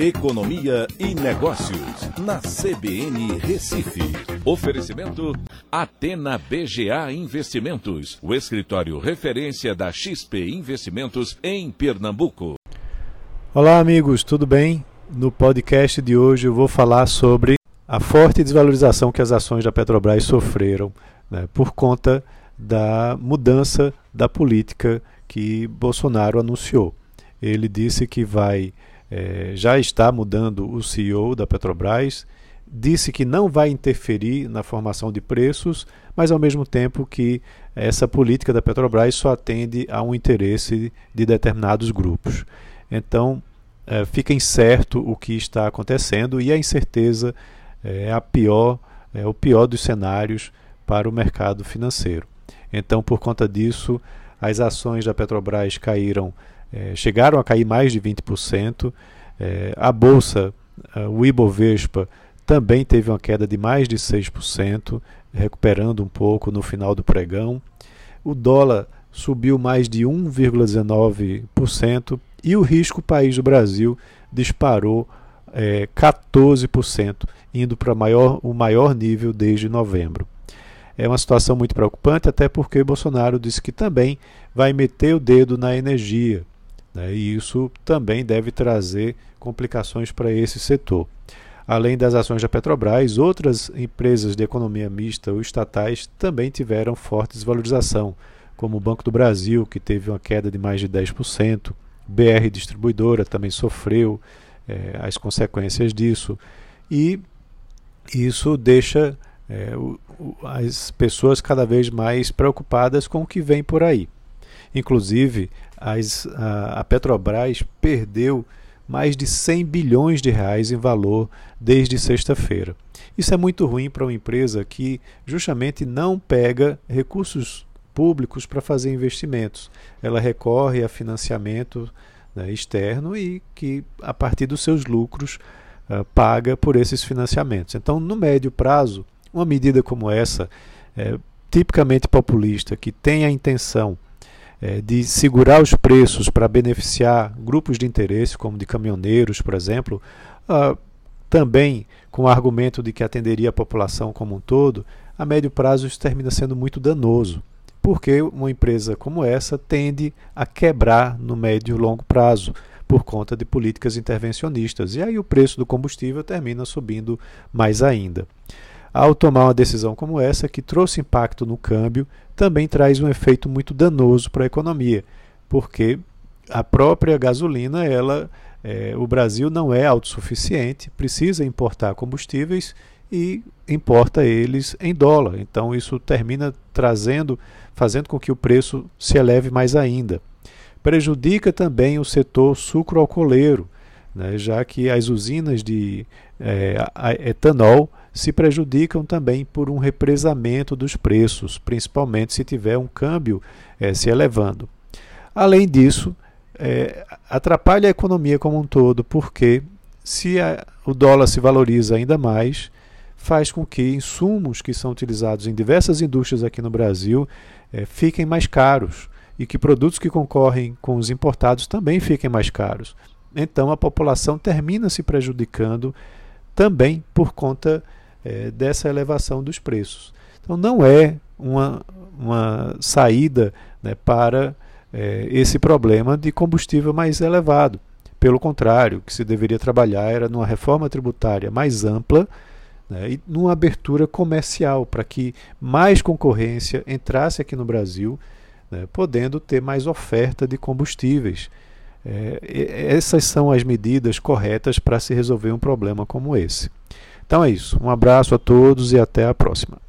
Economia e Negócios, na CBN Recife. Oferecimento Atena BGA Investimentos, o escritório referência da XP Investimentos em Pernambuco. Olá amigos, tudo bem? No podcast de hoje eu vou falar sobre a forte desvalorização que as ações da Petrobras sofreram, né, por conta da mudança da política que Bolsonaro anunciou. Ele disse que já está mudando o CEO da Petrobras, disse que não vai interferir na formação de preços, mas ao mesmo tempo que essa política da Petrobras só atende a um interesse de determinados grupos. Então, fica incerto o que está acontecendo, e a incerteza é o pior dos cenários para o mercado financeiro. Então, por conta disso, as ações da Petrobras caíram, chegaram a cair mais de 20%. A Bolsa, o Ibovespa, também teve uma queda de mais de 6%, recuperando um pouco no final do pregão. O dólar subiu mais de 1,19% e o risco país do Brasil disparou 14%, indo para o maior nível desde novembro. É uma situação muito preocupante, até porque Bolsonaro disse que também vai meter o dedo na energia, né? E isso também deve trazer complicações para esse setor. Além das ações da Petrobras, outras empresas de economia mista ou estatais também tiveram forte desvalorização, como o Banco do Brasil, que teve uma queda de mais de 10%, BR Distribuidora também sofreu as consequências disso, e isso deixa as pessoas cada vez mais preocupadas com o que vem por aí. Inclusive, a Petrobras perdeu mais de 100 bilhões de reais em valor desde sexta-feira. Isso é muito ruim para uma empresa que justamente não pega recursos públicos para fazer investimentos. Ela recorre a financiamento, né, externo, e que a partir dos seus lucros paga por esses financiamentos. Então, no médio prazo, uma medida como essa, tipicamente populista, que tem a intenção de segurar os preços para beneficiar grupos de interesse, como de caminhoneiros, por exemplo, também com o argumento de que atenderia a população como um todo, a médio prazo isso termina sendo muito danoso, porque uma empresa como essa tende a quebrar no médio e longo prazo, por conta de políticas intervencionistas. E aí o preço do combustível termina subindo mais ainda. Ao tomar uma decisão como essa, que trouxe impacto no câmbio, também traz um efeito muito danoso para a economia, porque a própria gasolina, o Brasil não é autossuficiente, precisa importar combustíveis e importa eles em dólar. Então isso termina fazendo com que o preço se eleve mais ainda. Prejudica também o setor sucroalcooleiro, né, já que as usinas de etanol se prejudicam também por um represamento dos preços, principalmente se tiver um câmbio se elevando. Além disso, atrapalha a economia como um todo, porque se o dólar se valoriza ainda mais, faz com que insumos que são utilizados em diversas indústrias aqui no Brasil fiquem mais caros, e que produtos que concorrem com os importados também fiquem mais caros. Então a população termina se prejudicando também por conta dessa elevação dos preços. Então não é uma saída, né, para esse problema de combustível mais elevado. Pelo contrário, o que se deveria trabalhar era numa reforma tributária mais ampla, né, e numa abertura comercial para que mais concorrência entrasse aqui no Brasil, né, podendo ter mais oferta de combustíveis. Essas são as medidas corretas para se resolver um problema como esse. Então é isso. Um abraço a todos e até a próxima.